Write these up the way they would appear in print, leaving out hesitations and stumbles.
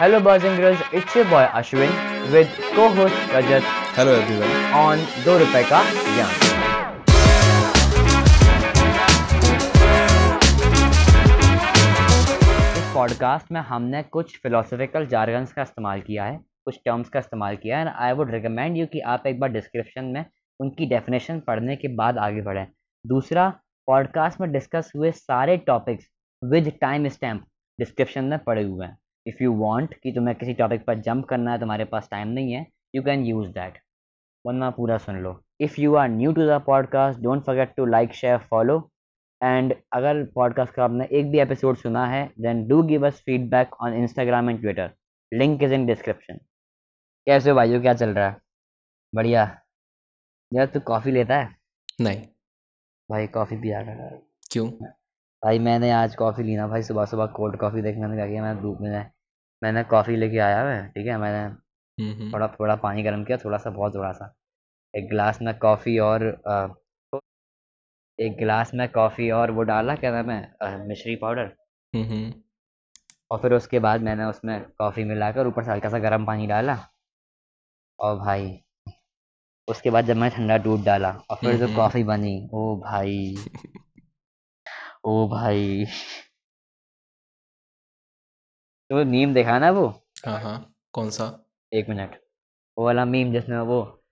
Hello boys and girls, it's your boy Ashwin with co-host Rajat. Hello everyone. On 2 Rupaye Ka Gyan. Podcast में हमने कुछ philosophical jargons का इस्तेमाल किया है, कुछ टर्म्स का इस्तेमाल किया है, and I would recommend you कि आप एक बार डिस्क्रिप्शन में उनकी डेफिनेशन पढ़ने के बाद आगे बढ़ें. दूसरा, पॉडकास्ट में डिस्कस हुए सारे topics with time stamp description में पड़े हुए हैं. इफ़ यू वांट कि तुम्हें किसी टॉपिक पर जंप करना है, तुम्हारे पास टाइम नहीं है, यू कैन यूज़ दैट, वरना पूरा सुन लो. If you are new to the podcast, don't forget to like, share, follow. And अगर पॉडकास्ट का आपने एक भी एपिसोड सुना है, then do give us feedback on Instagram and Twitter. Link is in description. कैसे हो भाइयों, क्या चल रहा है? बढ़िया. यार तू कॉफ़ी लेता है? नहीं भाई, कॉफ़ी पिया रहा है. क्यों भाई? मैंने आज कॉफ़ी ली ना भाई, सुबह सुबह कोल्ड कॉफ़ी देख. मैंने क्या किया, मैं धूप में मैंने कॉफ़ी लेके आया हुआ है, ठीक है. मैंने थोड़ा थोड़ा पानी गर्म किया, थोड़ा सा, बहुत थोड़ा सा, एक गिलास में कॉफ़ी और वो डाला, क्या नाम है, मिश्री पाउडर. और फिर उसके बाद मैंने उसमें कॉफ़ी मिलाकर ऊपर से हल्का सा गर्म पानी डाला. और भाई उसके बाद जब मैंने ठंडा दूध डाला और फिर जो कॉफ़ी बनी, ओ भाई ओ भाई. तो मीम देखा ना वो? हाँ हाँ. कौन सा? एक मिनट, वो वाला मीम जिसमें वो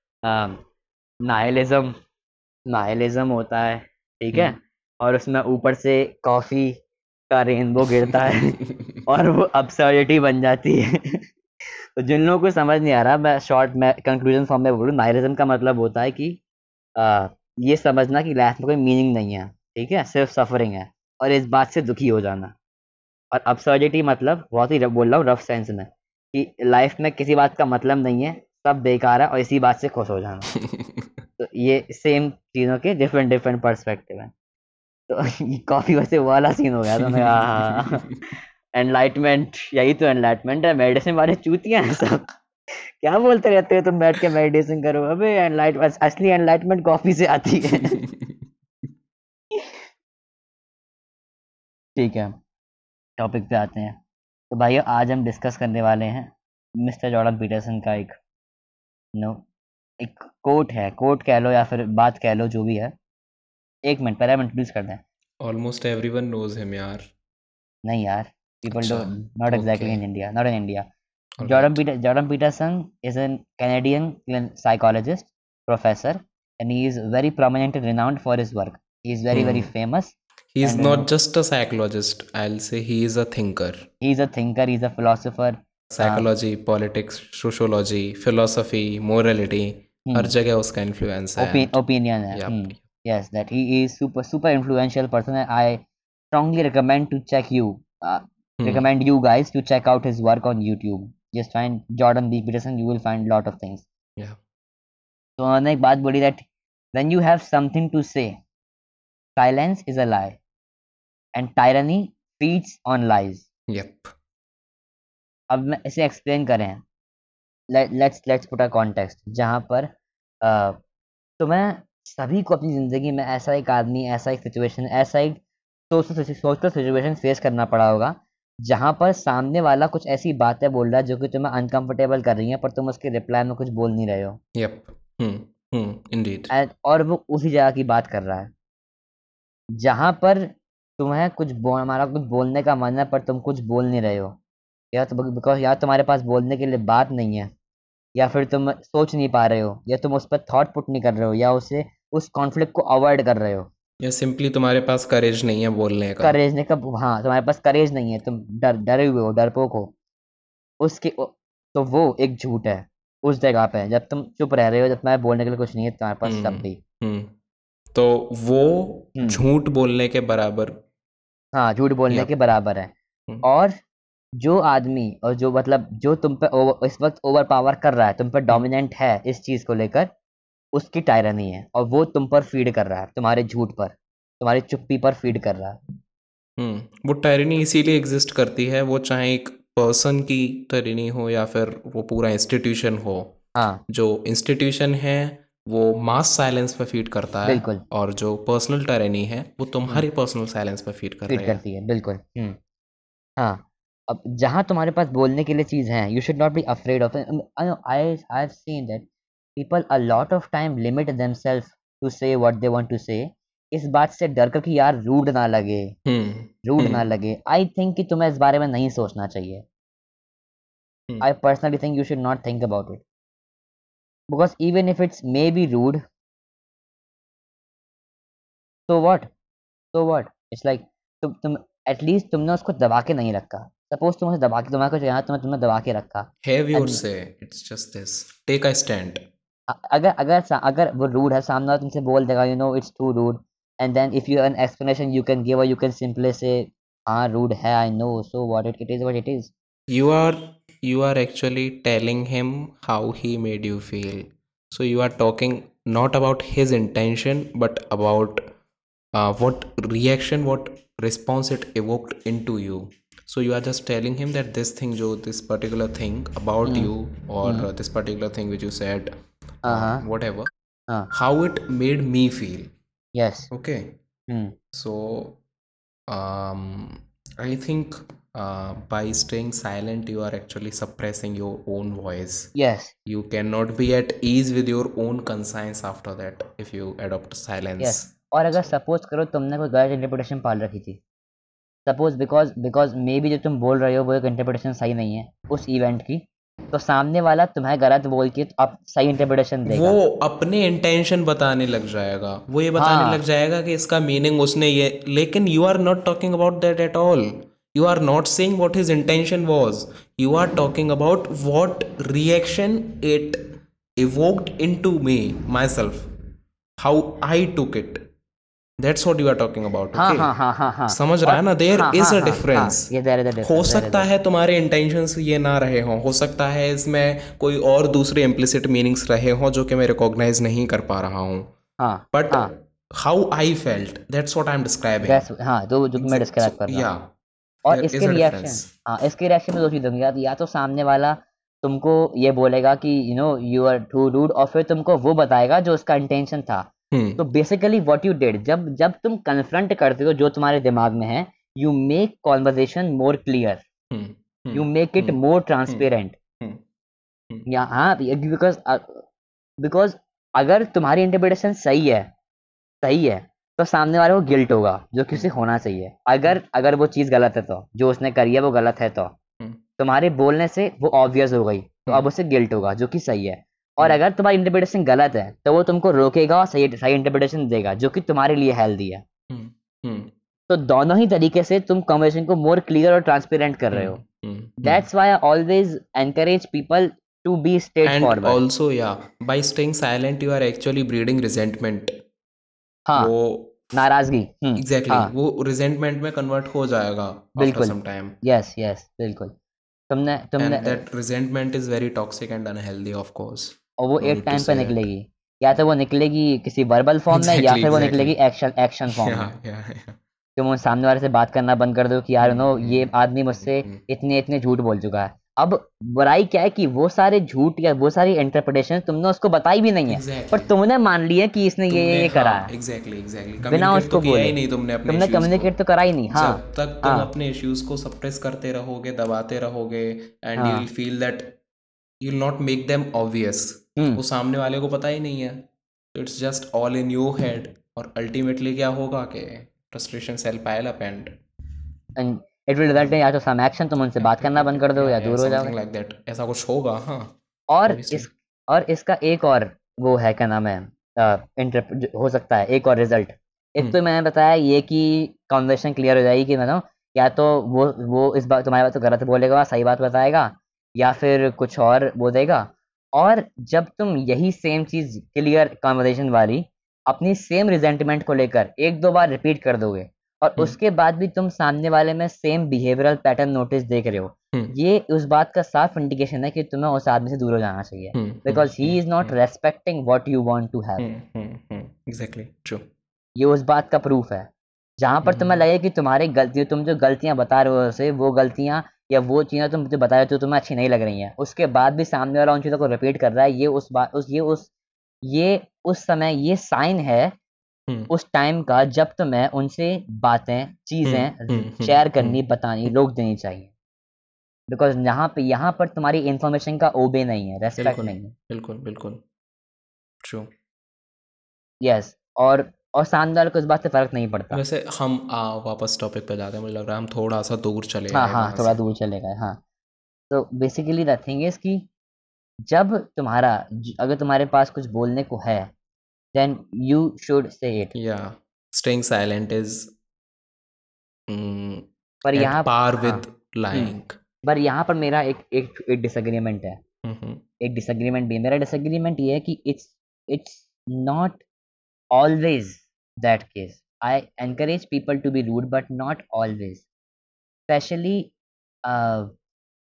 नाइलिज्म होता है, ठीक है, और उसमें ऊपर से कॉफ़ी का रेनबो गिरता है और वो अब्सर्डिटी बन जाती है. तो जिन लोगों को समझ नहीं आ रहा, मैं शॉर्ट में कंक्लूजन फॉर्म में बोलूँ, नायरिज्म का मतलब होता है कि ये समझना कि लाइफ में कोई मीनिंग नहीं है, ठीक है, सिर्फ सफरिंग है, और इस बात से दुखी हो जाना. और अब्सर्डिटी मतलब, बहुत ही बोल रहा हूँ रफ सेंस में, कि लाइफ में किसी बात का मतलब नहीं है, सब बेकार है, और इसी बात से खुश हो जाना. तो ये सेम चीज़ों के डिफरेंट पर्सपेक्टिव हैं. तो काफ़ी वैसे वाला सीन हो गया था. मैं एनलाइटमेंट, यही तो एनलाइटमेंट है. मेडिसिन वाले चूतियाँ हैं सब, क्या बोलते रहते हो तुम, बैठ के मेडिटेशन करो. अबे असली एनलाइटमेंट कॉफ़ी से आती है. ठीक है, टॉपिक पे आते हैं. तो भाई आज हम डिस्कस करने वाले हैं मिस्टर जॉर्डन पीटरसन का एक कोट है, कोट कह लो या फिर बात कह लो, जो भी है. एक मिनट, पहले हम इंट्रोड्यूस कर दें. ऑलमोस्ट एवरीवन नोज हिम यार. नहीं यार, people do not exactly in India, not in India. Jordan Peterson is an Canadian psychologist, professor, and he is very prominent and renowned for his work. He is very very famous. He is not just a psychologist, I will say he is a thinker. He is a thinker, he is a philosopher. Psychology, politics, sociology, philosophy, morality, हर जगह उसका influence है, opinion है. Yes, that he is super super influential person. I strongly recommend you guys to check out his work on YouTube. Just find Jordan B Peterson, you will find lot of things. तो उन्होंने एक बात बोली, that when you have something to say, silence is a lie and tyranny feeds on lies. Yup. अब मैं इसे explain करें, let's put a context, जहाँ पर तुम्हें सभी को अपनी ज़िंदगी में ऐसा एक आदमी, ऐसा एक सिचुएशन, ऐसा एक सोशल सिचुएशन फेस करना पड़ा होगा, जहाँ पर सामने वाला कुछ ऐसी बातें बोल रहा है जो कि तुम्हें अनकंफर्टेबल कर रही है, पर तुम उसके रिप्लाई में कुछ बोल नहीं रहे हो. Yup, indeed. और वो उसी जगह की बात कर रहा है जहाँ पर तुम्हें हमारा कुछ बोलने का मन है, पर तुम कुछ बोल नहीं रहे हो, या तो बिकॉज या तुम्हारे पास बोलने के लिए बात नहीं है, या फिर तुम सोच नहीं पा रहे हो, या तुम उस पर थॉट पुट नहीं कर रहे हो, या उसे उस कॉन्फ्लिक्ट को अवॉइड कर रहे हो, या सिंपली तुम्हारे पास करेज नहीं है बोलने का. हाँ, तुम्हारे पास करेज नहीं है, तुम डरे हुए हो, डरपोक हो. तो वो एक झूठ है उस जगह पे, जब तुम चुप रह रहे हो, जब तुम्हारे बोलने के लिए कुछ नहीं है तुम्हारे पास, तब भी तो वो झूठ बोलने के बराबर. हाँ, झूठ बोलने के बराबर है. और जो आदमी और जो मतलब जो तुम पे इस वक्त ओवर पावर कर रहा है, तुम पे डोमिनेंट है इस चीज़ को लेकर, उसकी टायरनी है, और वो तुम पर फीड कर रहा है, तुम्हारे झूठ पर, तुम्हारी चुप्पी पर फीड कर रहा है. वो टायरनी इसीलिए एग्जिस्ट करती है, वो चाहे एक पर्सन की टायरनी हो या फिर वो पूरा इंस्टीट्यूशन हो. हाँ, जो इंस्टीट्यूशन है वो मास साइलेंस पर फीड करता है, और जो पर्सनल टायरनी है वो तुम्हारी पर्सनल साइलेंस पर फीड करती है. बिल्कुल. हाँ, अब जहाँ तुम्हारे पास बोलने के लिए चीज है, you should not be afraid of. I have seen that people a lot of time limit themselves to say what they want to say, इस बात से डर कर कि यार रूड ना लगे, रूड ना लगे। आई थिंक कि तुम्हें इस बारे में नहीं सोचना चाहिए। I personally think you should not think about it, because even if it's may be rude, so what, so what. It's like तुम एटलीस्ट तुमने उसको दबा के नहीं रखा। सपोज तुम उसे दबा के, तुम्हारे को यहाँ तुमने दबा के रखा, have your say, it's just this, take a stand. अगर अगर अगर वो रूड है, सामने वाला तुमसे बोल देगा, you know it's too rude, and then if you an explanation you can give, और यू कैन सिंपली से हाँ रूड है, I know, so what, it is what it is. You are actually telling him how he made you feel, so you are talking not about his intention but about what reaction, what response it evoked into you. So you are just telling him that this thing, jo this particular thing about you, or this particular thing which you said, whatever, how it made me feel. Yes. Okay. So, I think by staying silent, you are actually suppressing your own voice. Yes. You cannot be at ease with your own conscience after that if you adopt silence. Yes. और अगर suppose करो तुमने कोई गलत interpretation पाल रखी थी, suppose because may be जो तुम बोल रहे हो वो एक इंटरप्रिटेशन सही नहीं है उस इवेंट की, तो सामने वाला तुम्हें गलत बोल के अब सही इंटरप्रिटेशन देगा, वो अपने इंटेंशन बताने लग जाएगा, वो ये बताने लग जाएगा कि इसका मीनिंग उसने ये, लेकिन you are not talking about that at all. You are not saying what his intention was, you are talking about what reaction it evoked into me, myself, how I took it. That's what you are talking about. Okay? समझ रहा है ना? There is a difference. हो सकता है तुम्हारे intentions ये ना रहे हों, हो सकता है इसमें कोई और दूसरे implicit meanings रहे हों जो कि मैं recognize नहीं कर पा रहा हूँ. But how I felt, that's what I'm describing. जो मैं describe कर रहा हूँ. और इसके reaction में दो चीजें होंगी, या तो सामने वाला तुमको ये बोलेगा कि you know you are too rude, और फिर तुमको वो बताएगा जो उसका intention था. तो बेसिकली व्हाट यू डिड, जब तुम कन्फ्रंट करते हो जो तुम्हारे दिमाग में है, you make conversation more clear, you make it more transparent. हाँ, बिकॉज अगर तुम्हारी इंटरप्रिटेशन सही है तो सामने वाले को गिल्ट होगा जो कि उसे होना चाहिए। अगर वो चीज गलत है, तो जो उसने करी है वो गलत है, तो तुम्हारे बोलने से वो ऑब्वियस हो गई, तो अब उसे गिल्ट होगा जो कि सही है। और अगर तुम्हारी इंटरप्रिटेशन गलत है तो वो तुमको रोकेगा और सही इंटरप्रिटेशन देगा जो कि तुम्हारे लिए हेल्दी है। तो दोनों ही तरीके से तुम कन्वर्सेशन को मोर क्लियर और ट्रांसपेरेंट कर रहे हो। That's why I always encourage people to be straightforward. Also या by staying silent you are actually breeding resentment. हां, वो नाराजगी, एग्जैक्टली, वो रिजेंटमेंट में कन्वर्ट हो जाएगा after some time. Yes yes, बिल्कुल। तुमने and that resentment is very toxic and unhealthy, of course. और वो एक टाइम पे निकलेगी, या तो वो निकलेगी किसी वर्बल फॉर्म में, या फिर वो निकलेगी एक्शन फॉर्म में। तुम सामने वाले से बात करना बंद कर दो कि यार नो ये आदमी मुझसे इतने इतने झूठ बोल चुका है। अब बुराई क्या है कि वो सारे झूठ या वो सारी इंटरप्रिटेशन तुमने उसको बताई भी नहीं है, पर तुमने मान लिया कि इसने ये करा है। एग्जैक्टली, बिना उसको बोले तुमने कम्युनिकेट तो करा ही नहीं। हाँ, जब तक तुम अपने इश्यूज को सप्रेस करते रहोगे, दबाते रहोगे, and you will feel that you will not make them obvious, वो सामने वाले को पता ही नहीं है, it's just all in your head. और अल्टीमेटली क्या होगा कि frustration sell pile up and it will result in या तो सम एक्शन, तुम उनसे बात करना बंद कर दो या दूर हो जाओ, समथिंग लाइक दैट, ऐसा कुछ होगा। हां, और इसका एक और वो है, क्या नाम है, हो सकता है एक और रिजल्ट। एक तो मैंने बताया ये कि कन्वर्सेशन क्लियर हो जाएगी कि मतलब या तो वो इस बात तुम्हारी बात तो गलत बोलेगा, सही बात बताएगा, या फिर कुछ और बोल देगा। और जब तुम यही सेम चीज क्लियर कन्वर्सेशन वाली अपनी सेम रिजेंटमेंट को लेकर एक दो बार रिपीट कर दोगे, और उसके बाद भी तुम सामने वाले में सेम बिहेवियरल पैटर्न नोटिस देख रहे हो, ये उस बात का साफ इंडिकेशन है कि तुम्हें उस आदमी से दूर हो जाना चाहिए, because he is not respecting what you want to have. Exactly, true. ये उस बात का प्रूफ है। जहां पर तुम्हें लगे कि तुम्हारी गलती, तुम जो गलतियां बता रहे हो उसे, वो गलतियां या वो चीज़ें तुम मुझे बता रहे हो तुम्हें अच्छी नहीं लग रही है, उसके बाद भी सामने वाला उन चीज़ों को रिपीट कर रहा है, ये उस समय ये साइन है उस टाइम का जब तो मैं उनसे बातें चीजें शेयर करनी बतानी लोग देनी चाहिए, बिकॉज यहाँ पर तुम्हारी इंफॉर्मेशन का ओबे नहीं है, रेस्पेक्ट नहीं है। बिल्कुल बिल्कुल ट्रू। यस, और सामने वाले को इस बात से फर्क नहीं पड़ता। वैसे हम वापस टॉपिक पे जाते हैं, मुझे लग रहा है हम थोड़ा सा दूर चले गए। हाँ, थोड़ा दूर चले गए। हाँ, तो बेसिकली द थिंग इज कि जब तुम्हारा अगर तुम्हारे पास कुछ बोलने को है then you should say it। Yeah, staying silent is पर यहाँ par with lying। पर यहाँ पर मेरा एक disagreement है। एक disagreement भी मेरा disagreement ये है कि it's not always that case। I encourage people to be rude but not always, especially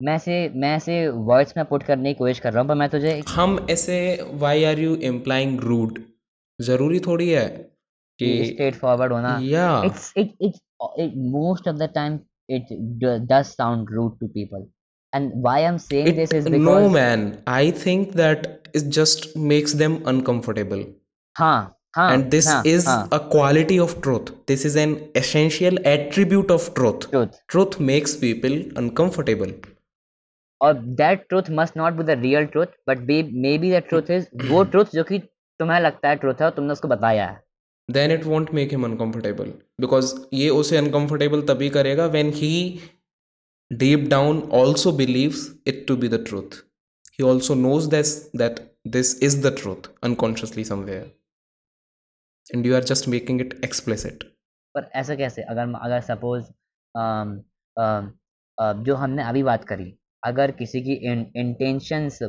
मैं ऐसे वर्ड्स में पुट करने की कोशिश कर रहा हूँ, पर मैं तुझे हम ऐसे why are you implying rude जरूरी थोड़ी है कि स्ट्रेट फॉरवर्ड होना। या it's it most of the time it does sound rude to people and why I am saying this is because no man, I think that it just makes them uncomfortable. हाँ हाँ, and this is a quality of truth, this is an essential attribute of truth. Truth makes people uncomfortable. और that truth must not be the real truth, but maybe the truth is वो truth जो कि तुम्हें लगता है truth है और तुमने उसको बताया है। Then it won't make him uncomfortable because ये उसे uncomfortable तभी करेगा when he deep down also believes it to be the truth. He also knows that this is the truth unconsciously somewhere and you are just making it explicit। पर ऐसा कैसे? अगर suppose जो हमने अभी बात करी, अगर किसी की intentions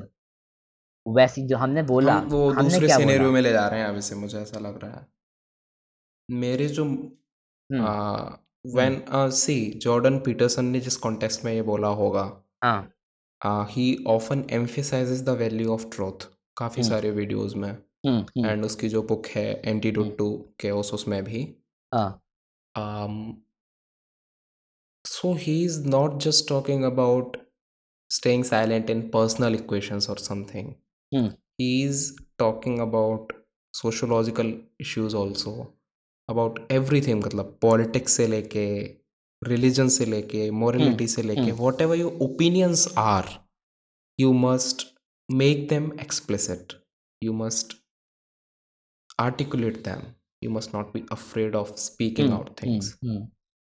वैसी जो हमने बोला वो दूसरे सिनेरियो में ले जा रहे हैं अभी से, मुझे ऐसा लग रहा है। मेरे जो व्हेन सी जॉर्डन पीटरसन ने जिस कॉन्टेक्स्ट में ये बोला होगा, he often emphasises the value of truth काफी सारे वीडियोस में, एंड उसकी जो बुक है एंटीडोट टू कैओस उसमें भी। So he is not just talking about staying silent in personal equations or something। He is talking about sociological issues also, about everything, मतलब politics से लेके religion से लेके morality से लेके whatever your opinions are, you must make them explicit, you must articulate them, you must not be afraid of speaking out things।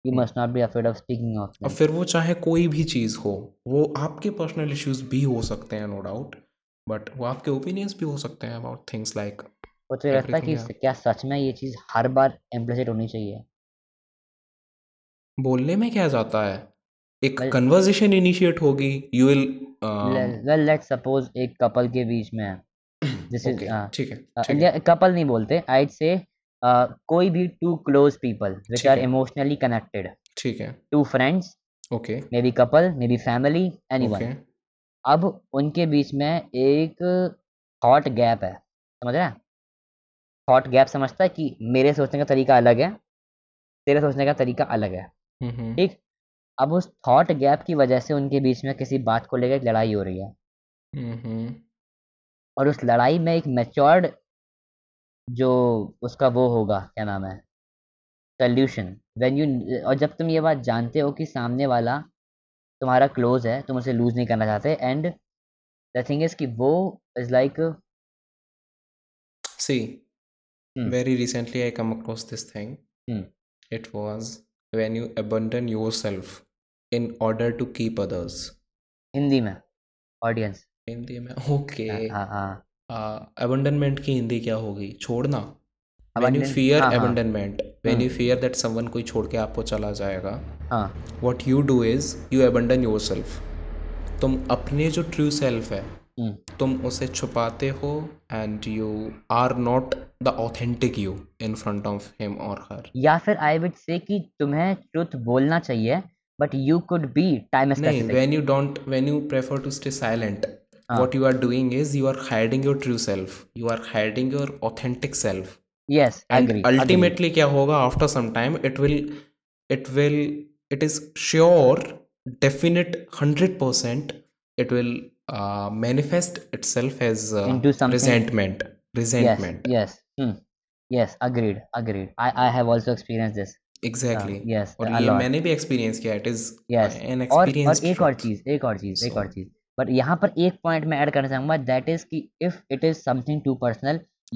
You must not be afraid of speaking of them। और फिर वो चाहे कोई भी चीज़ हो, वो आपके personal issues भी हो सकते हैं नो डाउट, बट वो आपके ओपिनियंस भी हो सकते हैं अबाउट थिंग्स लाइक। वो तो लगता है कि क्या सच में ये चीज़ हर बार इम्प्लिसिट होनी चाहिए? बोलने में क्या जाता है, एक कन्वर्सेशन इनिशिएट होगी। You will well let's suppose एक कपल के बीच में दिस इज ठीक है, कपल नहीं बोलते, आईड से कोई भी two close people which are emotionally connected, ठीक है, two friends, okay, may be couple, may be family, anyone. अब उनके बीच में एक थॉट गैप है, समझ रहा है? थॉट गैप समझता है कि मेरे सोचने का तरीका अलग है, तेरे सोचने का तरीका अलग है, ठीक। अब उस थॉट गैप की वजह से उनके बीच में किसी बात को लेकर लड़ाई हो रही है, और उस लड़ाई में एक मैच्योर्ड जो उसका वो होगा, क्या नाम है, सल्यूशन। व्हेन यू, और जब तुम ये बात जानते हो कि सामने वाला तुम्हारा क्लोज है, तुम उसे लूज नहीं करना चाहते, एंड द थिंग इज कि वो is like see very recently I came across this thing, it was when you abandon yourself in order to keep others. Hindi में ऑडियंस, हिंदी में ओके। हाँ, abandonment की हिंदी क्या होगी? छोड़ना। when you fear abandonment, when you fear that someone कोई छोड़ के आपको चला जाएगा, what you do is you abandon yourself। तुम अपने जो true self है तुम उसे छुपाते हो, and you are not the authentic you in front of him or her। या फिर I would say कि तुम्हें truth बोलना चाहिए, but you could be time specific। नहीं, when you prefer to stay silent, what you are doing is you are hiding your true self, you are hiding your authentic self। Yes, and agree, ultimately क्या होगा? After some time it is sure, definite, 100% it will manifest itself as resentment. Yes, yes. Yes, agreed. I have also experienced this. Exactly. Yes. और ये मैंने भी experience किया. It is an experience. और एक और चीज. But यहाँ पर एक point मैं add करना चाहूँगा. That is कि if it is something too personal,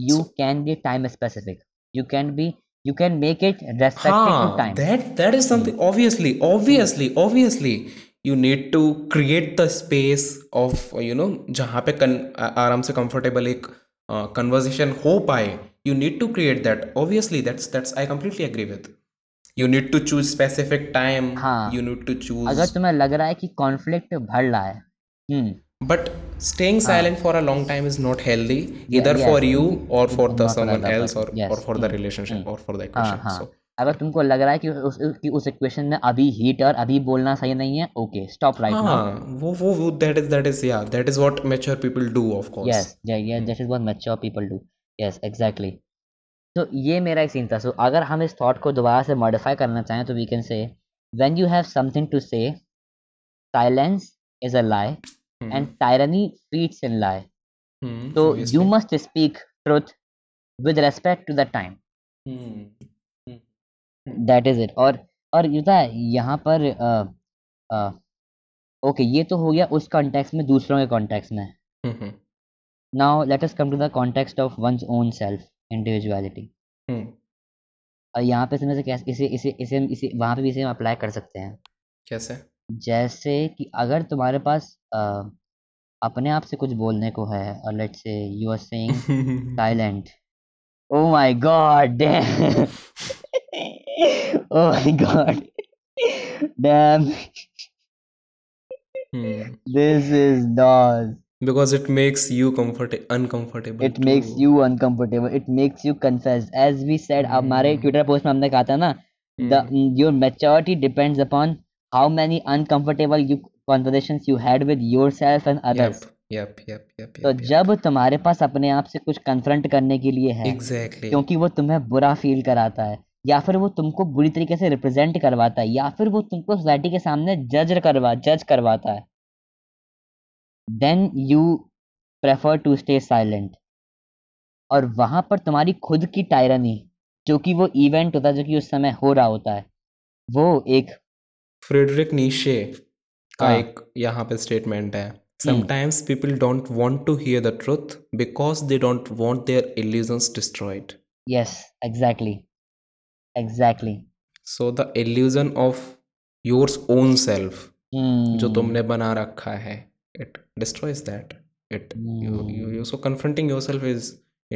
you can be time specific. You can make it respective to time. That is something obviously. You need to create the space of जहाँ पे आराम से comfortable एक conversation हो पाए. You need to create that. Obviously, that's I completely agree with. You need to choose specific time. हाँ. You need to choose. अगर तुम्हें लग रहा है कि conflict बढ़ रहा है. But staying silent for a long time is not healthy either for you or for the someone else or or for the relationship or for the equation. So अगर तुमको लग रहा है कि उस equation में अभी heat और अभी बोलना सही नहीं है, okay, stop right now. वो that is what mature people do, of course. Yes, that is what mature people do. Yes, exactly. तो ये मेरा एक सीन था. सो अगर हम इस थॉट को दोबारा से मॉडिफाई करना चाहें तो we can say when you have something to say silence is a lie and tyranny treats in lie. तो you must speak truth with respect to the time. That is it. और युता यहाँ पर okay, ये तो हो गया उस कॉन्टेक्स्ट में, दूसरों के कॉन्टेक्स्ट में. Now let us come to the context of one's own self, individuality. और यहाँ पे समझे कैसे इसे वहाँ पे भी इसे हम अप्लाई कर सकते हैं. कैसे? जैसे कि अगर तुम्हारे पास अपने आप से कुछ बोलने को है और let's say you are saying silent. Oh my god damn This is nuts. Because it makes you uncomfortable. It makes you uncomfortable. It makes you confess. As we said, हमारे Twitter post में हमने कहा था ना, your maturity depends upon how many uncomfortable conversations you had with yourself and others. Yep. तो जब तुम्हारे पास अपने आप से कुछ confront करने के लिए है, exactly, क्योंकि वो तुम्हें बुरा feel कराता है, या फिर वो तुमको बुरी तरीके से represent करवाता है, या फिर वो तुमको society के सामने judge करवाता है, then you prefer to stay silent. और वहाँ पर तुम्हारी खुद की टायरनी, जो कि वो इवेंट होता है, जो कि उस समय हो रहा होता है, वो एक फ्रेडरिक नीशे का एक यहाँ पे स्टेटमेंट है. Sometimes people don't want to hear the truth because they don't want their illusions destroyed. Yes, exactly. So the illusion of your own self, जो तुमने बना रखा है, it destroys that. You so confronting yourself is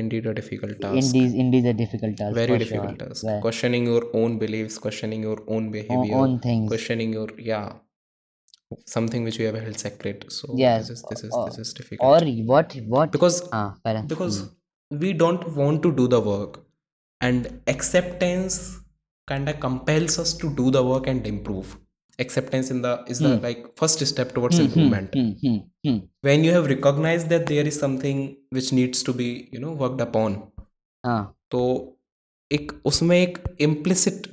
indeed a difficult task. Indeed a difficult task. Very difficult task. Right. Questioning your own beliefs, questioning your own behavior, own things. Questioning your something which you have held sacred. So yes, this is difficult. Or what? Because we don't want to do the work, and acceptance kind of compels us to do the work and improve. Acceptance is the like first step towards improvement. When you have recognized that there is something which needs to be worked upon, तो उसमें एक implicit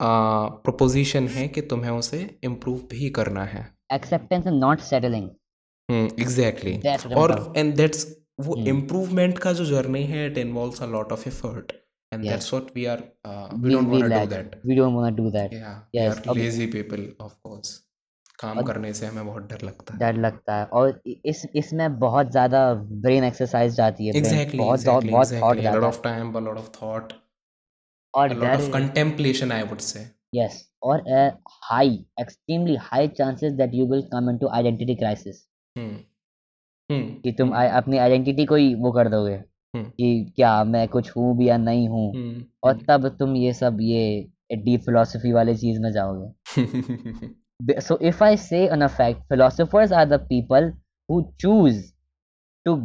proposition है कि तुम्हें उसे improve भी करना है. Acceptance and not settling. Exactly. And that's वो improvement का जो journey है, it involves a lot of effort. And that's what we are. We don't want to do that. Yeah. Yes. We are lazy people, of course. काम करने से हमें बहुत डर लगता है और इसमें बहुत ज़्यादा brain exercise जाती है. Exactly. बहुत a lot of time, a lot of thought, a lot of contemplation, I would say. Yes. और extremely high chances that you will come into identity crisis. कि तुम अपनी identity को ही वो कर दोगे कि क्या मैं कुछ हूँ भी या नहीं हूँ, और तब तुम ये डीप फिलोसफी वाले चीज में जाओगे. सो if I say on a fact, philosophers are the people who choose to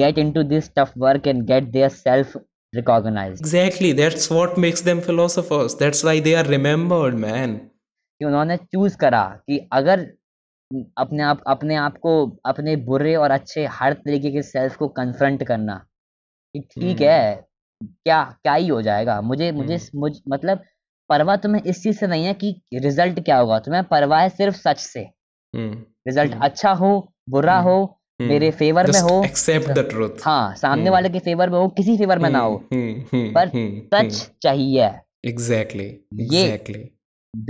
get into this tough work and get their self recognised. Exactly, that's what makes them philosophers, that's why they are remembered man. कि उन्होंने choose करा कि अगर अपने आप को अपने बुरे और अच्छे हर तरीके के सेल्फ को कन्फ्रंट करना, ठीक है, क्या ही हो जाएगा, मुझे मतलब परवाह तुम्हें इस चीज से नहीं है कि रिजल्ट क्या होगा, तुम्हें परवाह है सिर्फ सच से. रिजल्ट अच्छा हो बुरा हो, मेरे फेवर में हो, एक्सेप्ट द ट्रुथ, हाँ, सामने वाले के फेवर में हो, किसी फेवर में ना हो, पर सच चाहिए। एग्जैक्टली, ये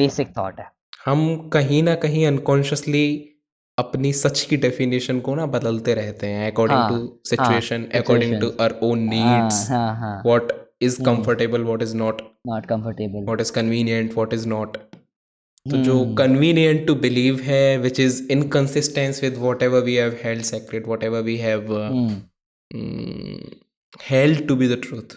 बेसिक थॉट है। हम कहीं ना कहीं अनकॉन्शियसली अपनी सच की डेफिनेशन को ना बदलते रहते हैं according to situation, according to our own needs, what is comfortable, what is not comfortable, what is convenient, what is not. तो जो कन्वीनिएंट टू बिलीव है, which is inconsistence with whatever we have held sacred, whatever we have held to be the truth,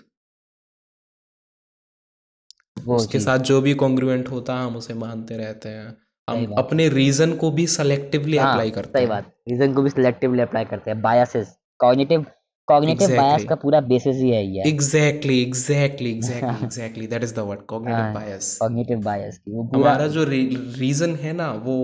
उसके साथ जो भी congruent होता है हम उसे मानते रहते हैं। हम अपने रीजन को भी सेलेक्टिवली अप्लाई करते हैं। रीजन को भी सेलेक्टिवली अप्लाई करते हैं। बायसेस, कॉग्निटिव बायस का पूरा बेसिस ही है ये। Exactly exactly exactly exactly, that is the word, cognitive bias. Cognitive bias हमारा जो रीजन है ना, वो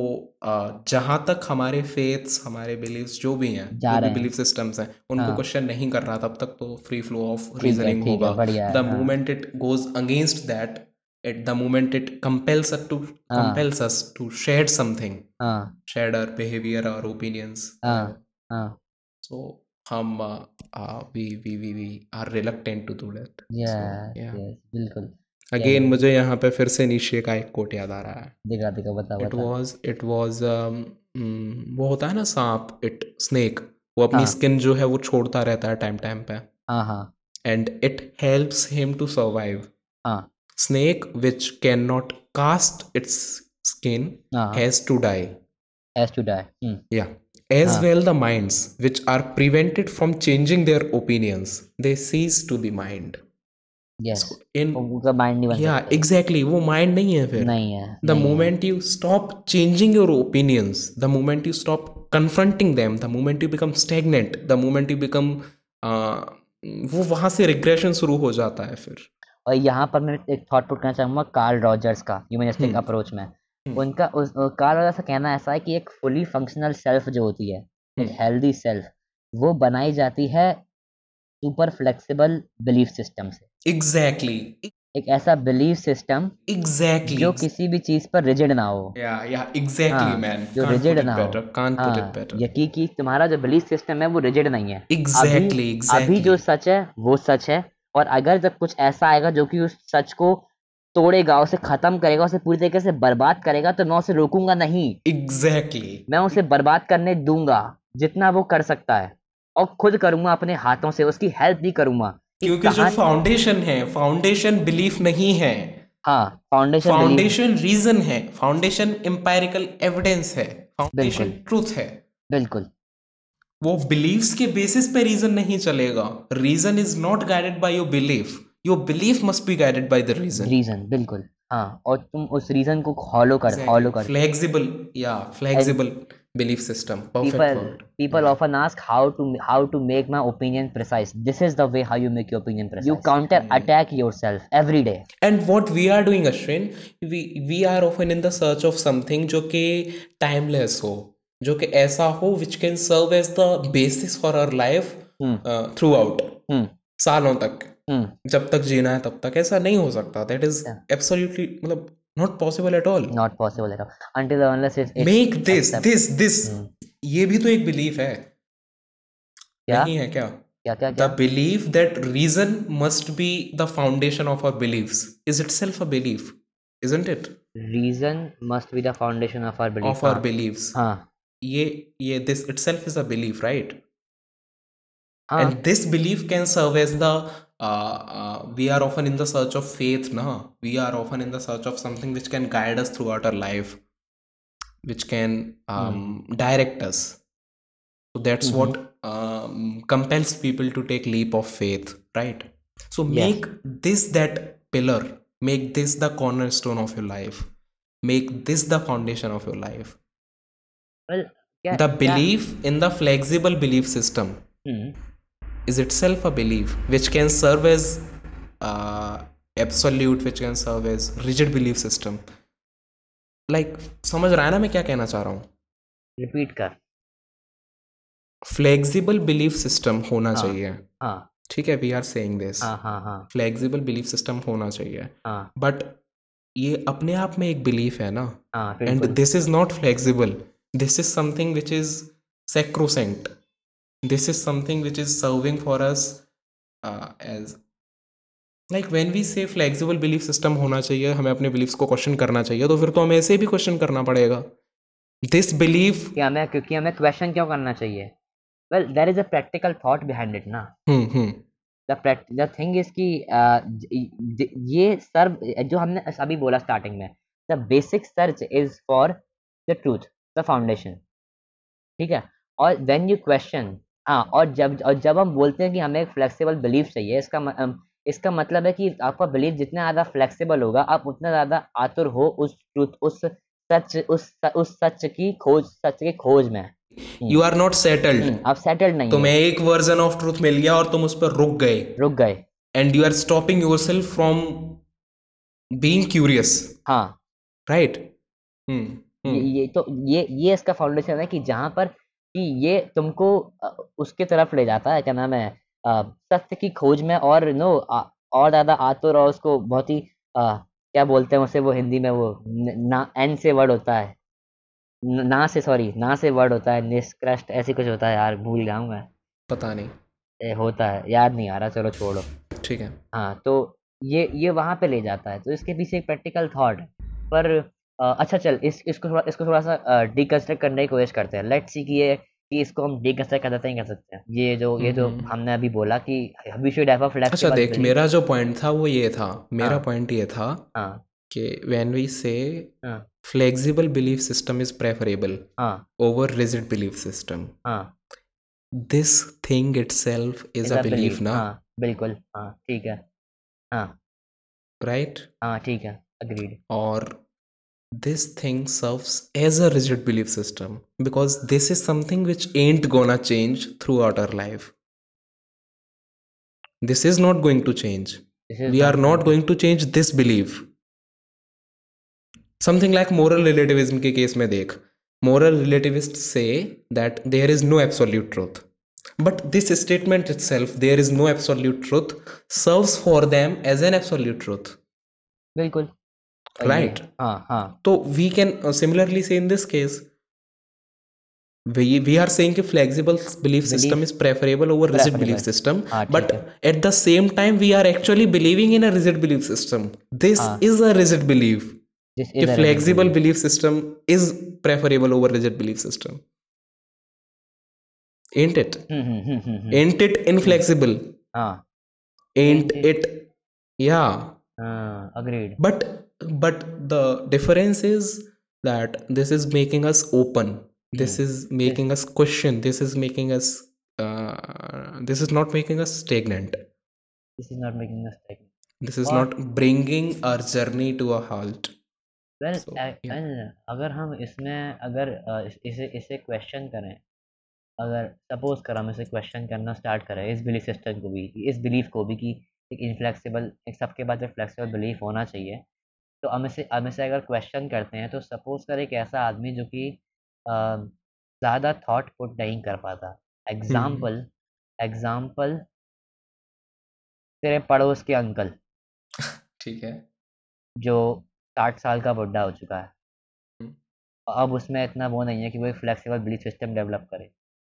जहां तक हमारे फेथ्स, हमारे बिलीव्स जो भी हैं, जो भी बिलीफ सिस्टम्स हैं, उनको क्वेश्चन नहीं कर रहा तब तक तो फ्री फ्लो ऑफ रीजनिंग होगा। The moment it goes against that, at the moment it compels us to share something, share our behavior, our opinions, so we are reluctant to do that. Yes, बिल्कुल। Again, मुझे यहाँ पे फिर से नीचे का एक कोट याद आ रहा है। दिखा बताओ। It was वो होता है ना सांप, snake, वो अपनी skin जो है वो छोड़ता रहता है time पे, and it helps him to survive. Snake which cannot cast its skin has to die. Yeah. As well the minds which are prevented from changing their opinions, they cease to be mind. Yes. So उनका mind नहीं बनता। Yeah, exactly. वो mind नहीं है फिर। नहीं है। The moment you stop changing your opinions, the moment you stop confronting them, the moment you become stagnant, the moment you become वो वहाँ से regression शुरू हो जाता है फिर। और यहाँ पर मैं एक थॉट पुट करना चाहूँगा कार्ल रॉजर्स का, ह्यूमनिस्टिक अप्रोच में। उनका कार्ल रॉजर्स का कहना ऐसा है कि एक फुली फंक्शनल सेल्फ जो होती है, एक हेल्दी सेल्फ, वो बनाई जाती है सुपर फ्लेक्सिबल बिलीफ सिस्टम से। एग्जैक्टली, एक ऐसा बिलीफ सिस्टम जो किसी भी चीज पर रिजिड ना हो। एग्जैक्टली मैन, जो रिजिड ना हो, यकीन कि तुम्हारा जो बिलीफ सिस्टम है वो रिजिड नहीं है। एग्जैक्टली, अभी जो सच है वो सच है, और अगर जब कुछ ऐसा आएगा जो कि उस सच को तोड़ेगा, उसे खत्म करेगा, उसे पूरी तरीके से बर्बाद करेगा, तो मैं उसे रोकूंगा नहीं। एग्जैक्टली, मैं उसे बर्बाद करने दूंगा जितना वो कर सकता है, और खुद करूंगा अपने हाथों से, उसकी हेल्प भी करूंगा, क्योंकि जो फाउंडेशन है, फाउंडेशन बिलीफ नहीं है। हाँ, फाउंडेशन रीजन है, फाउंडेशन एम्पायरिकल एविडेंस है, फाउंडेशन ट्रूथ है। बिल्कुल, वो बिलीव्स के बेसिस पे रीजन नहीं चलेगा। Reason is not guided by your belief, your belief must be guided by the reason. बिल्कुल, हाँ, और तुम उस रीजन को फॉलो कर। Flexible belief system, perfect word. People often ask how to make my opinion precise. This is the way how you make your opinion precise. You counter attack yourself every day. And what we are doing Ashwin, we are often in the search of something जो कि timeless हो, जो कि ऐसा हो which can serve as the basis for our life throughout, सालों तक, जब तक जीना है तब तक। ऐसा नहीं हो सकता। दैट इज एब्सोल्युटली, मतलब not possible at all, not possible at all until unless it make this. ये भी तो एक बिलीफ है, नहीं है क्या? क्या the belief that reason must be the foundation of our beliefs is itself a belief, isn't it? Reason must be the foundation of our beliefs, of our beliefs. हां, ये this itself is a belief, right? And this belief can serve as the we are often in the search of faith, na? We are often in the search of something which can guide us throughout our life, which can direct us. So that's what compels people to take leap of faith, right? So make this that pillar, make this the cornerstone of your life, make this the foundation of your life. Well, the belief in the flexible belief system is itself a belief which can serve as absolute, which can serve as rigid belief system. Like, समझ रहा है ना मैं क्या कहना चाह रहा हूँ? Repeat कर। Flexible belief system होना चाहिए। हाँ। ठीक है, we are saying this. हाँ। Flexible belief system होना चाहिए। हाँ। But ये अपने आप में एक belief है ना? हाँ। And this is not flexible. This is something which is sacrosanct. This is something which is serving for us as like when we say flexible belief system होना चाहिए, हमें अपने beliefs को question करना चाहिए, तो फिर तो हमें ऐसे भी question करना पड़ेगा this belief क्योंकि हमें question क्यों करना चाहिए. Well, there is a practical thought behind it ना. The thing is कि ये सर्व जो हमने अभी बोला starting में, the basic search is for the truth, the foundation, ठीक है. और when you question, हाँ, और जब हम बोलते हैं कि हमें एक flexible belief चाहिए, इसका मतलब है कि आपका बिलीफ जितना ज़्यादा फ्लेक्सिबल होगा, आप उतना ज़्यादा आतुर हो उस ट्रूथ, उस सच की खोज में. यू आर नॉट सेटल्ड, आप सेटल्ड नहीं. तुम्हें एक वर्जन ऑफ ट्रूथ मिल गया और तुम उस पर रुक गए and you are stopping yourself from being curious. हाँ, राइट. ये इसका फाउंडेशन है कि जहाँ पर कि ये तुमको उसके तरफ ले जाता है, क्या नाम है, सत्य की खोज में, और और ज्यादा आतुर, और उसको बहुत ही क्या बोलते हैं उसे, वो हिंदी में वो ना से वर्ड होता है निष्कृष्ट, ऐसी कुछ होता है यार, भूल गया हूँ मैं, पता नहीं होता है, याद नहीं आ रहा, चलो छोड़ो, ठीक है. हाँ, तो ये वहाँ पे ले जाता है. तो इसके पीछे एक प्रैक्टिकल थॉट पर अच्छा चल इसको थोड़ा सा डिकंस्ट्रक्ट करने की कोशिश करते हैं. लेट्स सी कि कि इसको हम डिकंस्ट्रक्ट कर सकते हैं, कर सकते हैं. ये जो हमने अभी बोला कि we should have a flexible. अच्छा देख, मेरा जो पॉइंट था वो ये था, मेरा पॉइंट ये था कि when we say flexible belief system is preferable over rigid belief system, this thing itself is a belief ना. बिल्कुल, हां, ठीक है, हां, राइट, हां, ठीक है, अग्रीड. और this thing serves as a rigid belief system because this is something which ain't gonna change throughout our life. This is not going to change. We are not going to change this belief. Something like moral relativism के case में देख, moral relativists say that there is no absolute truth. But this statement itself, there is no absolute truth, serves for them as an absolute truth. बिल्कुल, right. तो we can similarly say in this case we are saying कि flexible belief system is preferable over rigid belief system, but at the same time we are actually believing in a rigid belief system. This is a rigid belief. कि flexible belief system is preferable over rigid belief system, ain't it? Ain't it inflexible? Ain't it? Yeah, agreed. But the difference is that this is making us open, this is making us question, this is making us this is not making us stagnant, this is not bringing our journey to a halt. Well, so, अगर हम इसमें इसे question करें, अगर suppose करें हम इसे question करना start करें, इस belief system को भी, इस belief को भी कि एक inflexible, एक सबके बाद एक flexible belief होना चाहिए, तो हमें से अगर क्वेश्चन करते हैं, तो सपोज करें एक ऐसा आदमी जो कि ज़्यादा थॉट पुट नहीं कर पाता. एग्जाम्पल तेरे पड़ोस के अंकल, ठीक है, जो 60 साल का बुढ़ा हो चुका है, अब उसमें इतना वो नहीं है कि वो एक फ्लेक्सिबल बिलीफ सिस्टम डेवलप करे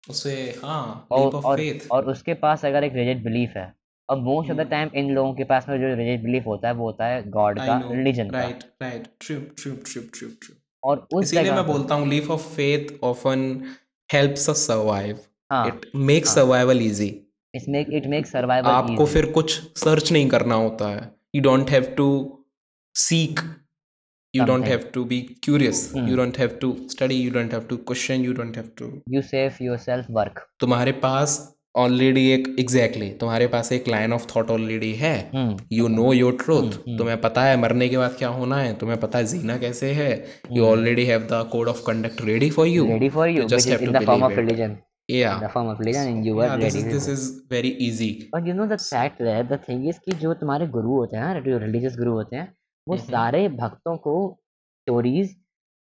उसे. हाँ, और उसके पास अगर एक रिजिड बिलीफ है, और मोस्ट ऑफ द टाइम इन लोगों के पास में जो रिलिजियस बिलीफ होता है वो होता है गॉड का, रिलीजन का. Right, true. और इसीलिए मैं बोलता हूं leap of faith often helps us survive. It makes survival easy. It makes survival easy. आपको फिर कुछ सर्च नहीं करना होता है. You don't have to seek, you don't have to be curious, you don't have to study, you don't have to question, you don't have to, you save yourself work. तुम्हारे पास already एक तुम्हारे पास एक लाइन ऑफ थॉट ऑलरेडी है. You know your truth. तुम्हें पता है मरने के बाद क्या होना है, तुम्हें पता है जीना कैसे है. You already have the code of conduct ready for you just have to believe in the form of religion. या the form of religion and you are ready. This is very easy. But you know the fact that the thing is कि जो तुम्हारे गुरु होते हैं, जो religious गुरु होते हैं, वो सारे भक्तों को स्टोरीज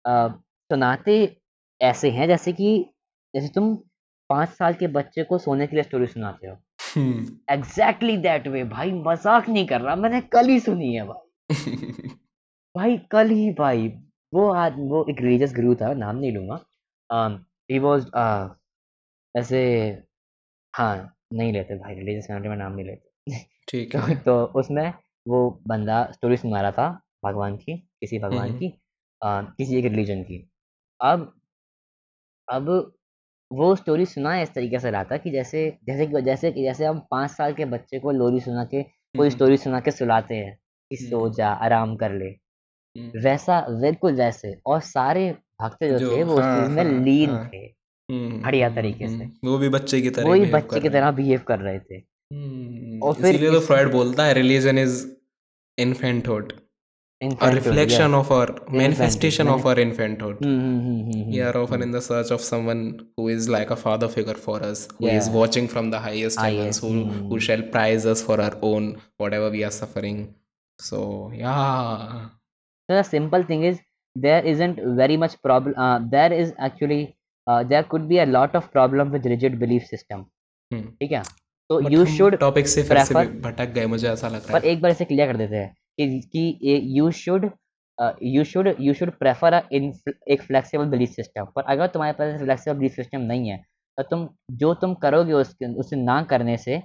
सुनाते ऐसे हैं जैसे कि जैसे तुम 5 साल के बच्चे को सोने के लिए स्टोरी सुनाते हो. एग्जैक्टली दैट वे भाई, मजाक नहीं कर रहा, मैंने कल ही सुनी है भाई. कल ही वो एक रिलीजियस गुरु था, नाम नहीं लूंगा, ही वाज ऐसे हाँ नहीं लेते भाई, रिलीजियस फैमिली में नाम नहीं लेते। ठीक है। तो उसमें वो बंदा स्टोरी सुना रहा था भगवान की, किसी भगवान की, किसी एक रिलीजन की। अब वो स्टोरी सुना इस तरीके से रहा था कि जैसे जैसे जैसे जैसे हम 5 साल के बच्चे को लोरी सुना के कोई स्टोरी सुना के सुलाते हैं कि सो जा आराम कर ले, वैसा बिल्कुल वैसे। और सारे भक्त जो थे वो उस चीज में लीन थे बढ़िया तरीके से, वो भी बच्चे की तरह बिहेव कर रहे थे। और फिर इसीलिए तो फ्रॉयड बोलता है religion is infanthood, a reflection of our manifestation of our infanthood. We are often in the search of someone who is like a father figure for us, who is watching from the highest heavens, who shall prize us for our own whatever we are suffering. So yeah, the simple thing is there isn't very much problem. There is actually there could be a lot of problem with rigid belief system. ठीक है, so you should topic से फिर से भटक गए मुझे ऐसा लग रहा है, पर एक बार इसे क्लियर कर देते हैं कि you should prefer एक फ्लेक्सिबल बिलीफ सिस्टम। पर अगर तुम्हारे पास फ्लेक्सिबल बिलीफ सिस्टम नहीं है तो तुम करोगे उससे ना करने से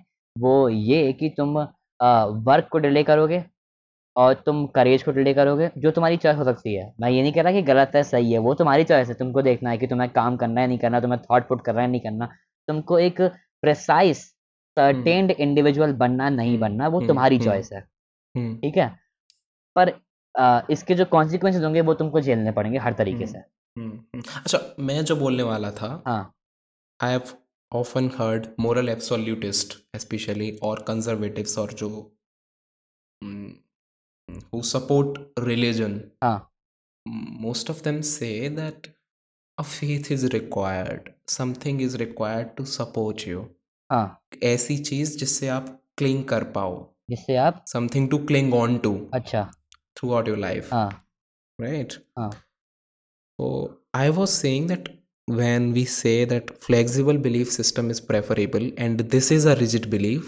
वो ये कि तुम वर्क को डिले करोगे और तुम करेज को डिले करोगे, जो तुम्हारी चॉइस हो सकती है। मैं ये नहीं कह रहा कि गलत है सही है, वो तुम्हारी चॉइस है। तुमको देखना है कि तुम्हें काम करना है नहीं करना, तुम्हें थॉट पुट करना है नहीं करना, तुमको एक प्रिसाइज सर्टेन इंडिविजुअल बनना नहीं बनना, वो तुम्हारी चॉइस है। ठीक है, पर इसके जो कॉन्सिक्वेंसेस होंगे वो तुमको झेलने पड़ेंगे हर तरीके से। अच्छा, मैं जो बोलने वाला था, I have often heard moral absolutist specially और कंजर्वेटिव्स और जो who support religion, most of them say that a faith is required, something is required to support you, ऐसी चीज जिससे आप क्लिंग कर पाओ, जिससे आप something to cling on to अच्छा throughout your life, right. So I was saying that when we say that flexible belief system is preferable and this is a rigid belief,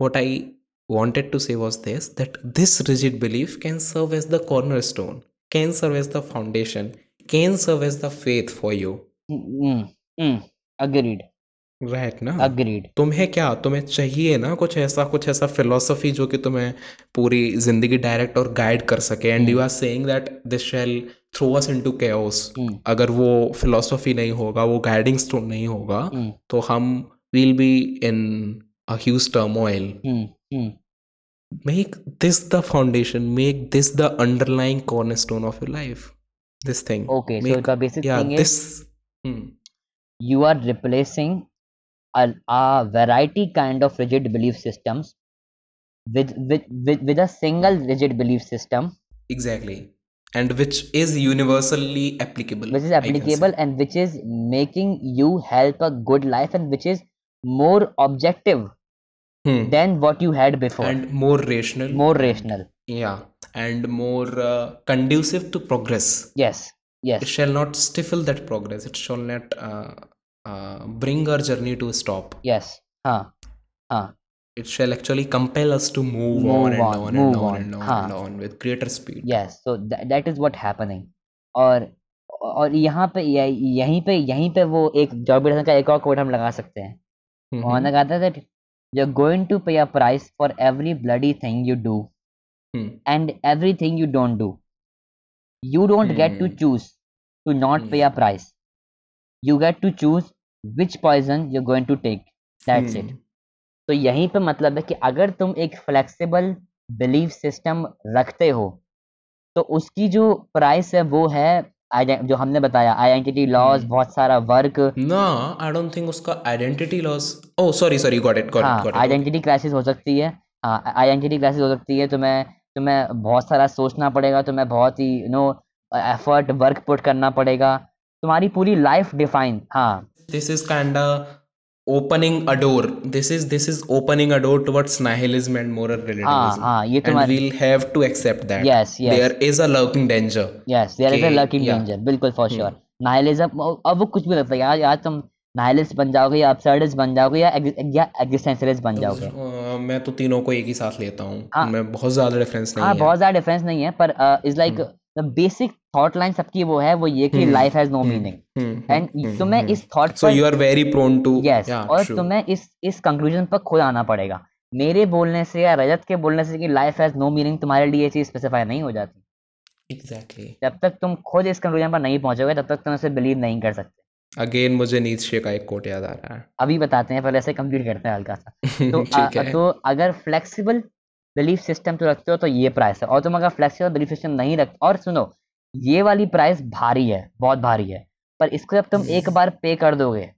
what I wanted to say was this, that this rigid belief can serve as the cornerstone, can serve as the foundation, can serve as the faith for you. Agreed, right ना? Agreed. तुम्हें चाहिए ना कुछ ऐसा philosophy जो कि तुम्हें पूरी जिंदगी डायरेक्ट और गाइड कर सके, and you are saying that this shall throw us into chaos. अगर वो फिलोसफी नहीं होगा, वो गाइडिंग स्टोन नहीं होगा, तो हम will be in a huge turmoil. Make this the foundation, make this the underlying cornerstone of your life, this thing. Okay, so the basic thing is you are replacing a variety kind of rigid belief systems with a single rigid belief system, exactly, and which is universally applicable, and which is making you help a good life, and which is more objective than what you had before, and more rational, yeah, and more conducive to progress. Yes, it shall not stifle that progress, it shall not bring our journey to a stop. Yes. It shall actually compel us to move on with greater speed. Yes. So that is what happening. और यहीं पे वो एक George Peterson का एक और coat हम लगा सकते हैं। उन्होंने कहा था that you're going to pay a price for every bloody thing you do and everything you don't do. You don't get to choose to not pay a price. You get to choose which poison you're going to take. That's it. तो यहीं पे मतलब है कि अगर तुम एक flexible belief system रखते हो तो उसकी जो प्राइस है वो है जो हमने बताया आइडेंटिटी लॉस, बहुत सारा वर्क। ना, आई डोंट थिंक उसका identity loss. Oh sorry, got it. Identity crisis हो सकती है, तुम्हें बहुत सारा सोचना पड़ेगा, तुम्हें बहुत ही एफर्ट वर्क पुट करना पड़ेगा, तुम्हारी पूरी life define. This is kind of opening a door, this is opening a door towards nihilism and moral relativism. ये तुम्हारा, we will have to accept that. Yes, there is a lurking danger, बिल्कुल, for sure. Nihilism, अब वो कुछ भी लगता है यार, तुम निहिलिस्ट बन जाओगे या अब्सर्डिस्ट बन जाओगे या एग्जिस्टेंशियलिस्ट बन जाओगे। मैं तो तीनों को एक ही साथ लेता हूं, मैं बहुत ज्यादा डिफरेंस नहीं है, पर is like the basic thought line सबकी वो है वो ये कि life has no meaning and तुम्हें इस thought so you are very prone to yes और तुम्हें इस कंक्लूजन पर खुद आना पड़ेगा। मेरे बोलने से या रजत के बोलने से कि लाइफ हैज नो मीनिंग तुम्हारे लिए ये चीज स्पेसिफाई नहीं हो जाती। एग्जैक्टली जब तक तुम खुद इस कंक्लूजन पर नहीं पहुंचोगे तब तक तुम इसे बिलीव नहीं कर सकते। अगेन मुझे नीत्शे का एक कोट याद आ रहा है, अभी बताते हैं, पहले ऐसे कंप्लीट करते हैं हल्का सा। तो अगर फ्लेक्सिबल बिलीफ सिस्टम तो रखते हो तो ये प्राइस है, और तुम अगर फ्लेक्सिबल बिलीफ सिस्टम नहीं रखते, और सुनो ये वाली प्राइस भारी है, बहुत भारी है, पर इसको जब तुम एक बार पे कर दोगे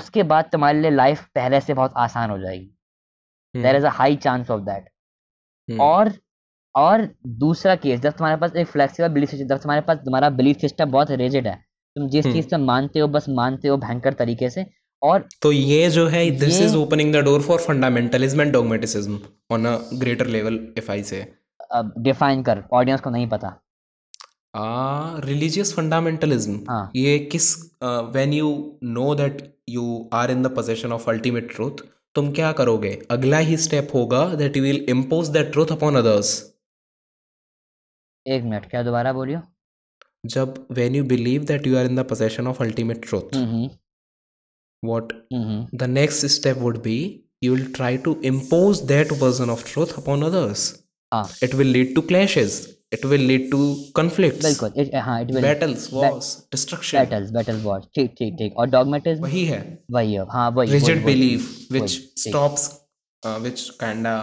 उसके बाद तुम्हारे लिए लाइफ पहले से बहुत आसान हो जाएगी। There is a high chance of that. और दूसरा केस, जब तुम्हारे पास एक फ्लेक्सिबल बिलीफ सिस्टम, जब तुम्हारे पास तुम्हारा बिलीफ सिस्टम बहुत रिजिड है, तुम जिस चीज से मानते हो बस मानते हो भयंकर तरीके से, और तो ये जो है this is opening the door for fundamentalism and dogmatism on a greater level. If I say define कर, ऑडियंस को नहीं पता, रिलीजियस फंडामेंटलिज्म ये किस, when you know that you are in the possession of ultimate truth, तुम क्या करोगे? अगला ही स्टेप होगा that you will impose that truth upon others. एक मिनट, क्या दोबारा बोलियो? जब when you believe that you are in the possession of ultimate truth, what the next step would be you will try to impose that version of truth upon others. It will lead to clashes, it will lead to conflicts, it will battles, wars, destruction, battles, wars. ठीक और dogmatism वही है वही rigid belief which stops which kinda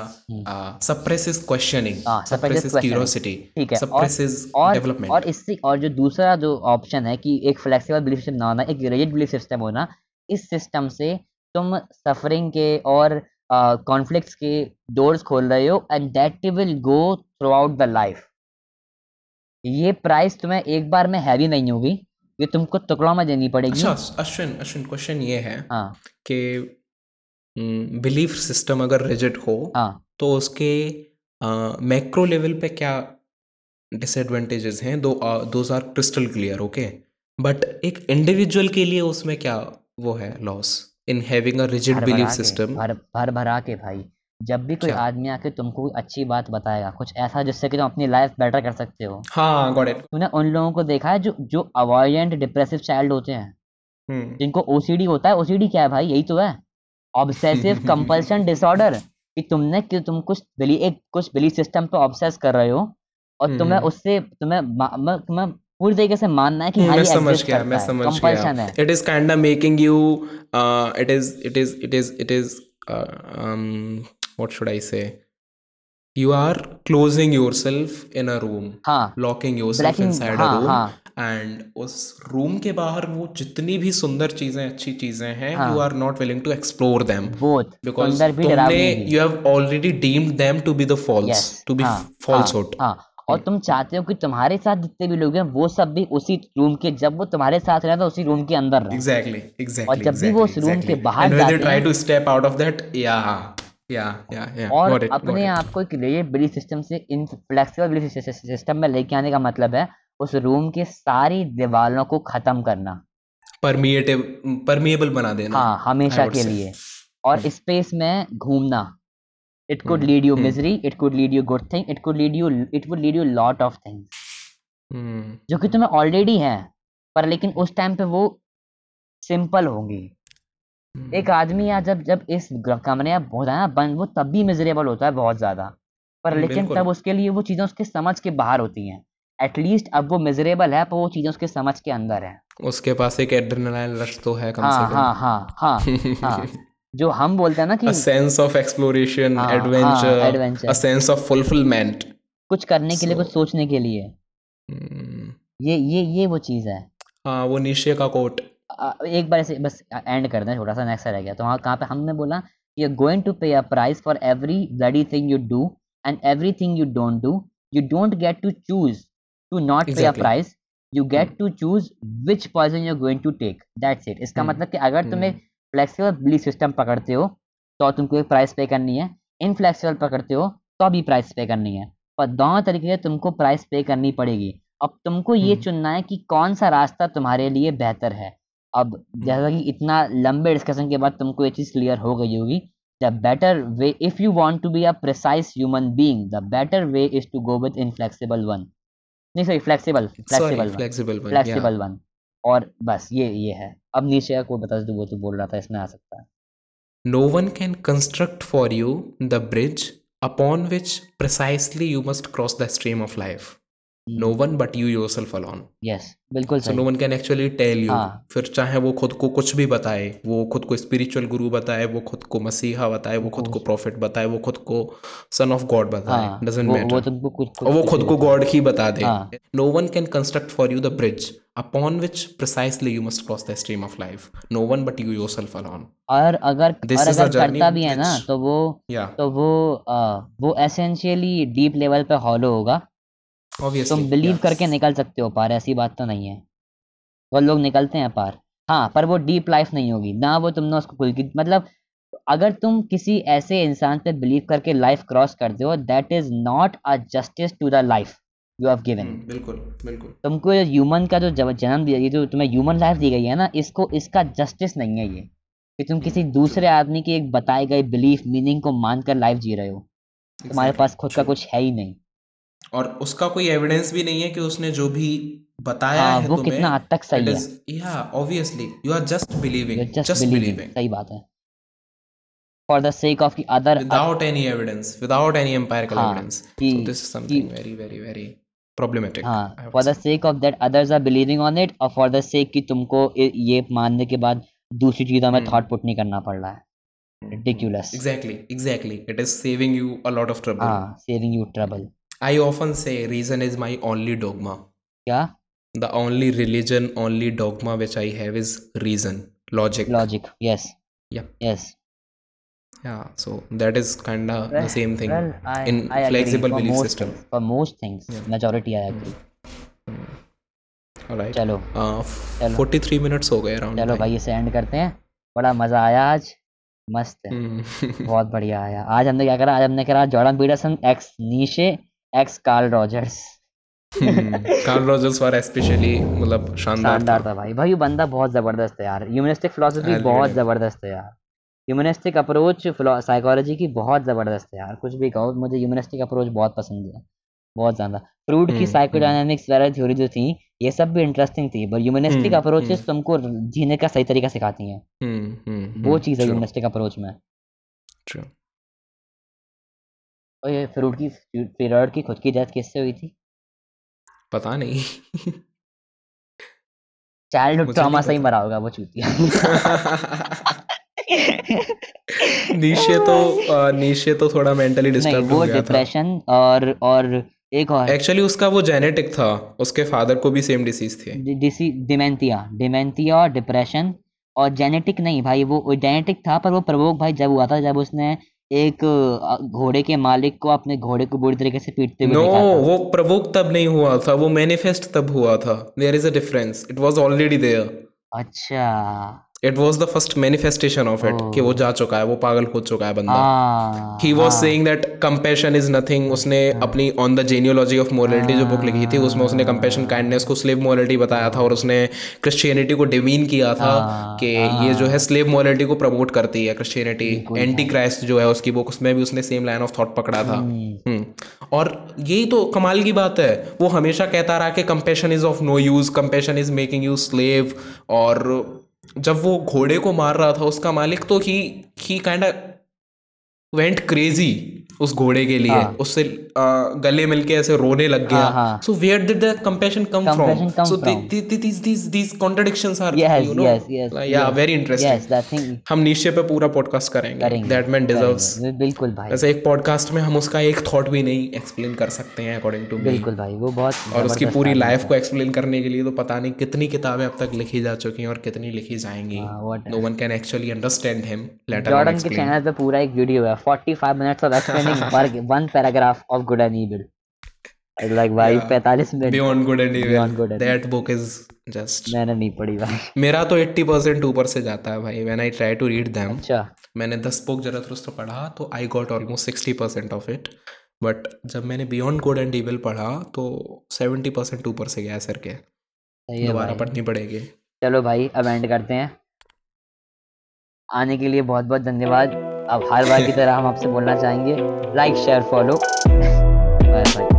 suppresses questioning, suppresses curiosity, suppresses development। और इससे और जो दूसरा जो ऑप्शन है कि एक flexible belief system ना होना, एक rigid belief system होना, इस सिस्टम से तुम सफरिंग के और कॉन्फ्लिक्ट्स के डोर्स खोल रहे हो and that will go throughout the life. ये प्राइस तुम्हें एक बार में हैवी नहीं होगी, ये तुमको टुकड़ों में देनी पड़ेगी। अच्छा अश्विन क्वेश्चन ये है कि बिलीफ सिस्टम अगर रिजिड हो तो उसके मैक्रो लेवल पे क्या डिसएडवांटेजेस हैं? Those are crystal clear, okay, but एक इंडिविजुअल के लिए उसमें क्या वो है loss in having a rigid belief system? भर भरा के भाई, जब भी कोई आदमी आके तुमको अच्छी बात बताएगा, कुछ ऐसा जिससे कि तुम अपनी लाइफ बेटर कर सकते हो। हाँ, गॉट इट। तूने उन लोगों को देखा है जो अवॉइडेंट डिप्रेसिव चाइल्ड होते हैं, जिनको ओसीडी होता है। ओसीडी क्या है भाई? यही तो है, ऑब्सेसिव कंपल्शन डिसऑर्डर, कि तुम कुछ बिलीफ सिस्टम पे ऑब्सेस कर रहे हो और तुम्हें उससे तुम्हें पूरी तरीके से मानना है कि कंपल्शन है। It is kind of making you what should I say, you are closing yourself in a room, locking yourself inside a room, and उस रूम के बाहर वो जितनी भी सुंदर चीजें, अच्छी चीजें हैं, you are not willing to explore them both, because तुमने you have already deemed them to be the false, to be falsehood. और तुम चाहते हो कि तुम्हारे साथ जितने भी लोग हैं वो सब भी उसी रूम के, जब वो तुम्हारे साथ रहे तो उसी रूम के अंदर रहे। exactly, और जब भी वो उस रूम के बाहर जाते हैं और अपने आप को एक रिजिड बिलीफ सिस्टम से इन फ्लेक्सिबल बिलीफ सिस्टम में लेके आने का मतलब है उस रूम के सारी दीवारों को खत्म करना, परमिएबल बना देना, हमेशा के लिए, और स्पेस में घूमना। It could lead you misery, it could lead you good thing, it would lead you lot of things जो कि तुम्हें ऑलरेडी है, पर लेकिन उस टाइम पे वो सिंपल होंगी। एक आदमी या जब इस कमरे में बहुत है ना बंद, वो तब भी मिजरेबल होता है बहुत ज्यादा, पर लेकिन तब उसके लिए वो चीजें उसके समझ के बाहर होती हैं। एटलीस्ट अब वो मिजरेबल है पर वो चीजें उसके समझ के अंदर है, उसके पास एक एड्रेनलिन रश तो है कम से कम, जो हम बोलते हैं ना कि sense of exploration, adventure, sense of fulfilment, कुछ करने के लिए, कुछ सोचने के लिए। ये वो चीज है। वो नीचे का कोट एक बार ऐसे बस एंड कर दें, छोटा सा नेक्स्ट रह गया। तो हाँ, कहाँ पे हमने बोला you going to pay a price for every bloody thing you do and every thing you don't do. You don't get to choose to not pay a price, you get to choose which poison you are going to take, that's it. इसका मतलब कि अगर तुम्हें flexible belief system पकड़ते हो तो तुमको एक प्राइस पे करनी है, इनफ्लेक्सिबल पकड़ते हो तो भी प्राइस पे करनी है, पर दोनों तरीके से तुमको प्राइस पे करनी पड़ेगी। अब तुमको ये चुनना है कि कौन सा रास्ता तुम्हारे लिए बेहतर है। अब जैसा कि इतना लंबे डिस्कशन के बाद तुमको ये चीज़ क्लियर हो गई होगी, the better way if you want to be a precise human being, the better way is to go with inflexible one. नहीं सॉरी फ्लेक्सिबल वन और बस ये है। अब नीचे का कोई बता दो वो तो बोल रहा था इसमें आ सकता है। No one can construct for you the bridge upon which precisely you must cross the stream of life, no one but you yourself alone. Yes बिल्कुल सही। No one can actually tell you, फिर चाहे वो खुद को कुछ भी बताए, वो खुद को स्पिरिचुअल गुरु बताए, वो खुद को मसीहा बताए, वो खुद को प्रॉफिट बताए, वो खुद को सन ऑफ गॉड बताए, डजंट मैटर, और वो खुद को गॉड ही बता दे। No one can construct for you the bridge upon which precisely you must cross the stream of life, no one but you yourself alone. और अगर करता भी है ना तो वो एसेंशियली डीप लेवल पे हॉलो होगा। Obviously, तुम बिलीव करके निकल सकते हो पार, ऐसी बात तो नहीं है, वो लोग निकलते हैं पार हाँ, पर वो डीप लाइफ नहीं होगी ना, वो तुमने उसको खुल की, मतलब अगर तुम किसी ऐसे इंसान पे बिलीव करके लाइफ क्रॉस करते हो, that is not a justice to the life you have given. बिल्कुल तुमको ह्यूमन का जो जन्म दिया, ये जो तुम्हें ह्यूमन लाइफ दी गई है ना, इसको इसका जस्टिस नहीं है ये कि तुम किसी दूसरे आदमी की एक बताई गई बिलीफ मीनिंग को मानकर लाइफ जी रहे हो। तुम्हारे पास खुद का कुछ है ही नहीं और उसका कोई एविडेंस भी नहीं है कि उसने जो भी बताया है वो कितना हद तक सही है। Yeah, obviously, you are just believing. सही बात है। For the sake of the other, without any evidence, without any empirical evidence. So this is something very, very, very problematic. हाँ, for the sake of that others are believing on it, और for the sake कि तुमको ये मानने के बाद दूसरी चीजों में thought put नहीं करना पड़ रहा है। Ridiculous. Exactly. It is saving you a lot of trouble. हाँ, saving you trouble. I often say reason is my only dogma. Yeah. The only religion, only dogma which I have is reason, logic. Yes. Yeah. Yes. Yeah. So that is kind of the same thing in flexible belief system. For most things, yeah. Majority I agree. All right. चलो. 43 minutes हो गए around. चलो भाई इसे end करते हैं. बड़ा मजा आया आज. मस्त है. बहुत बढ़िया आया. आज हमने करा Jordan Peterson x Nietzsche x Carl Rogers. Carl Rogers वाला स्पेशली मतलब शानदार था भाई बंदा बहुत जबरदस्त है यार। ह्यूमनिस्टिक फिलॉसफी बहुत जबरदस्त है यार। ह्यूमनिस्टिक अप्रोच साइकोलॉजी की बहुत जबरदस्त है यार। कुछ भी कहो मुझे ह्यूमनिस्टिक अप्रोच बहुत पसंद है, बहुत ज़्यादा। फ्रूड की साइकोडायनामिक्स वाली थ्योरी जो थी ये सब भी इंटरेस्टिंग थी, पर ह्यूमनिस्टिक अप्रोचेस तुमको जीने का सही तरीका सिखाती हैं। वो चीज़ है ह्यूमनिस्टिक अप्रोच में। और ये फ्रूड की खुद की डेथ किससे हुई थी पता नहीं। चाइल्डहुड ट्रॉमा से ही मरा होगा वो चूतिया। नीशे तो थोड़ा मेंटली डिस्टर्ब हो गया था, डिप्रेशन और एक और एक्चुअली उसका वो जेनेटिक था, उसके फादर को भी सेम डिसीज थी, डिमेंटिया और डिप्रेशन। और जेनेटिक नहीं भाई, वो जेनेटिक था पर वो प्रवोक भाई जब हुआ था जब उसने एक घोड़े के मालिक को अपने घोड़े को बुरी तरीके से पीटते हुए देखा था। वो प्रवोक तब नहीं हुआ था, वो मैनिफेस्ट तब हुआ था। There is a difference, it was already there. अच्छा, it was the first manifestation of it कि वो जा चुका है, वो पागल हो चुका है बंदा। He was saying that compassion is nothing. उसने अपनी on the genealogy of morality जो बुक लिखी थी उसमें उसने कंपैशन काइंडनेस को स्लेव मोरालिटी बताया था और उसने क्रिश्चियनिटी को डिमीन किया था कि ये जो है स्लेव मोरालिटी को प्रमोट करती है क्रिश्चियनिटी। एंटी क्राइस्ट जो है उसकी बुक, उसमें भी उसने सेम लाइन ऑफ थॉट पकड़ा था। और यही तो कमाल की बात है, वो हमेशा कहता रहा कि compassion is of no use, compassion is making you slave. और जब वो घोड़े को मार रहा था उसका मालिक तो he kind of went crazy उस घोड़े के लिए, उससे गले मिलके ऐसे रोने लग गया। So where did the compassion come from? So these contradictions are you know या वेरी इंटरेस्टिंग। हम नीशे पे पूरा पॉडकास्ट करेंगे, दैट मैन डिजर्व्स। बिल्कुल भाई, ऐसे एक पॉडकास्ट में हम उसका एक थॉट भी नहीं एक्सप्लेन कर सकते हैं अकॉर्डिंग टू मी। बिल्कुल भाई, वो बहुत और उसकी पूरी लाइफ को एक्सप्लेन करने के लिए तो पता नहीं कितनी किताबें अब तक लिखी जा चुकी हैं और कितनी लिखी जाएंगी। No one can actually understand him. Jordan के चैनल पे पूरा एक वीडियो है 45 मिनट्स का, one paragraph of good and evil. It's like भाई 45 minute beyond good and evil. That book is just मैंने नहीं पढ़ी भाई। मेरा तो 80% ऊपर से जाता है भाई when I try to read them. अच्छा, मैंने 10 बुक जरथुस्त्र पढ़ा तो I got almost 60% of it, but जब मैंने beyond good and evil पढ़ा तो 70% ऊपर से गया सर के। दोबारा पढ़नी पड़ेगी। चलो भाई अब एंड करते हैं। आने के लिए बहुत बहुत धन्यवाद। अब हर बार की तरह हम आपसे बोलना चाहेंगे like share follow. Bye bye.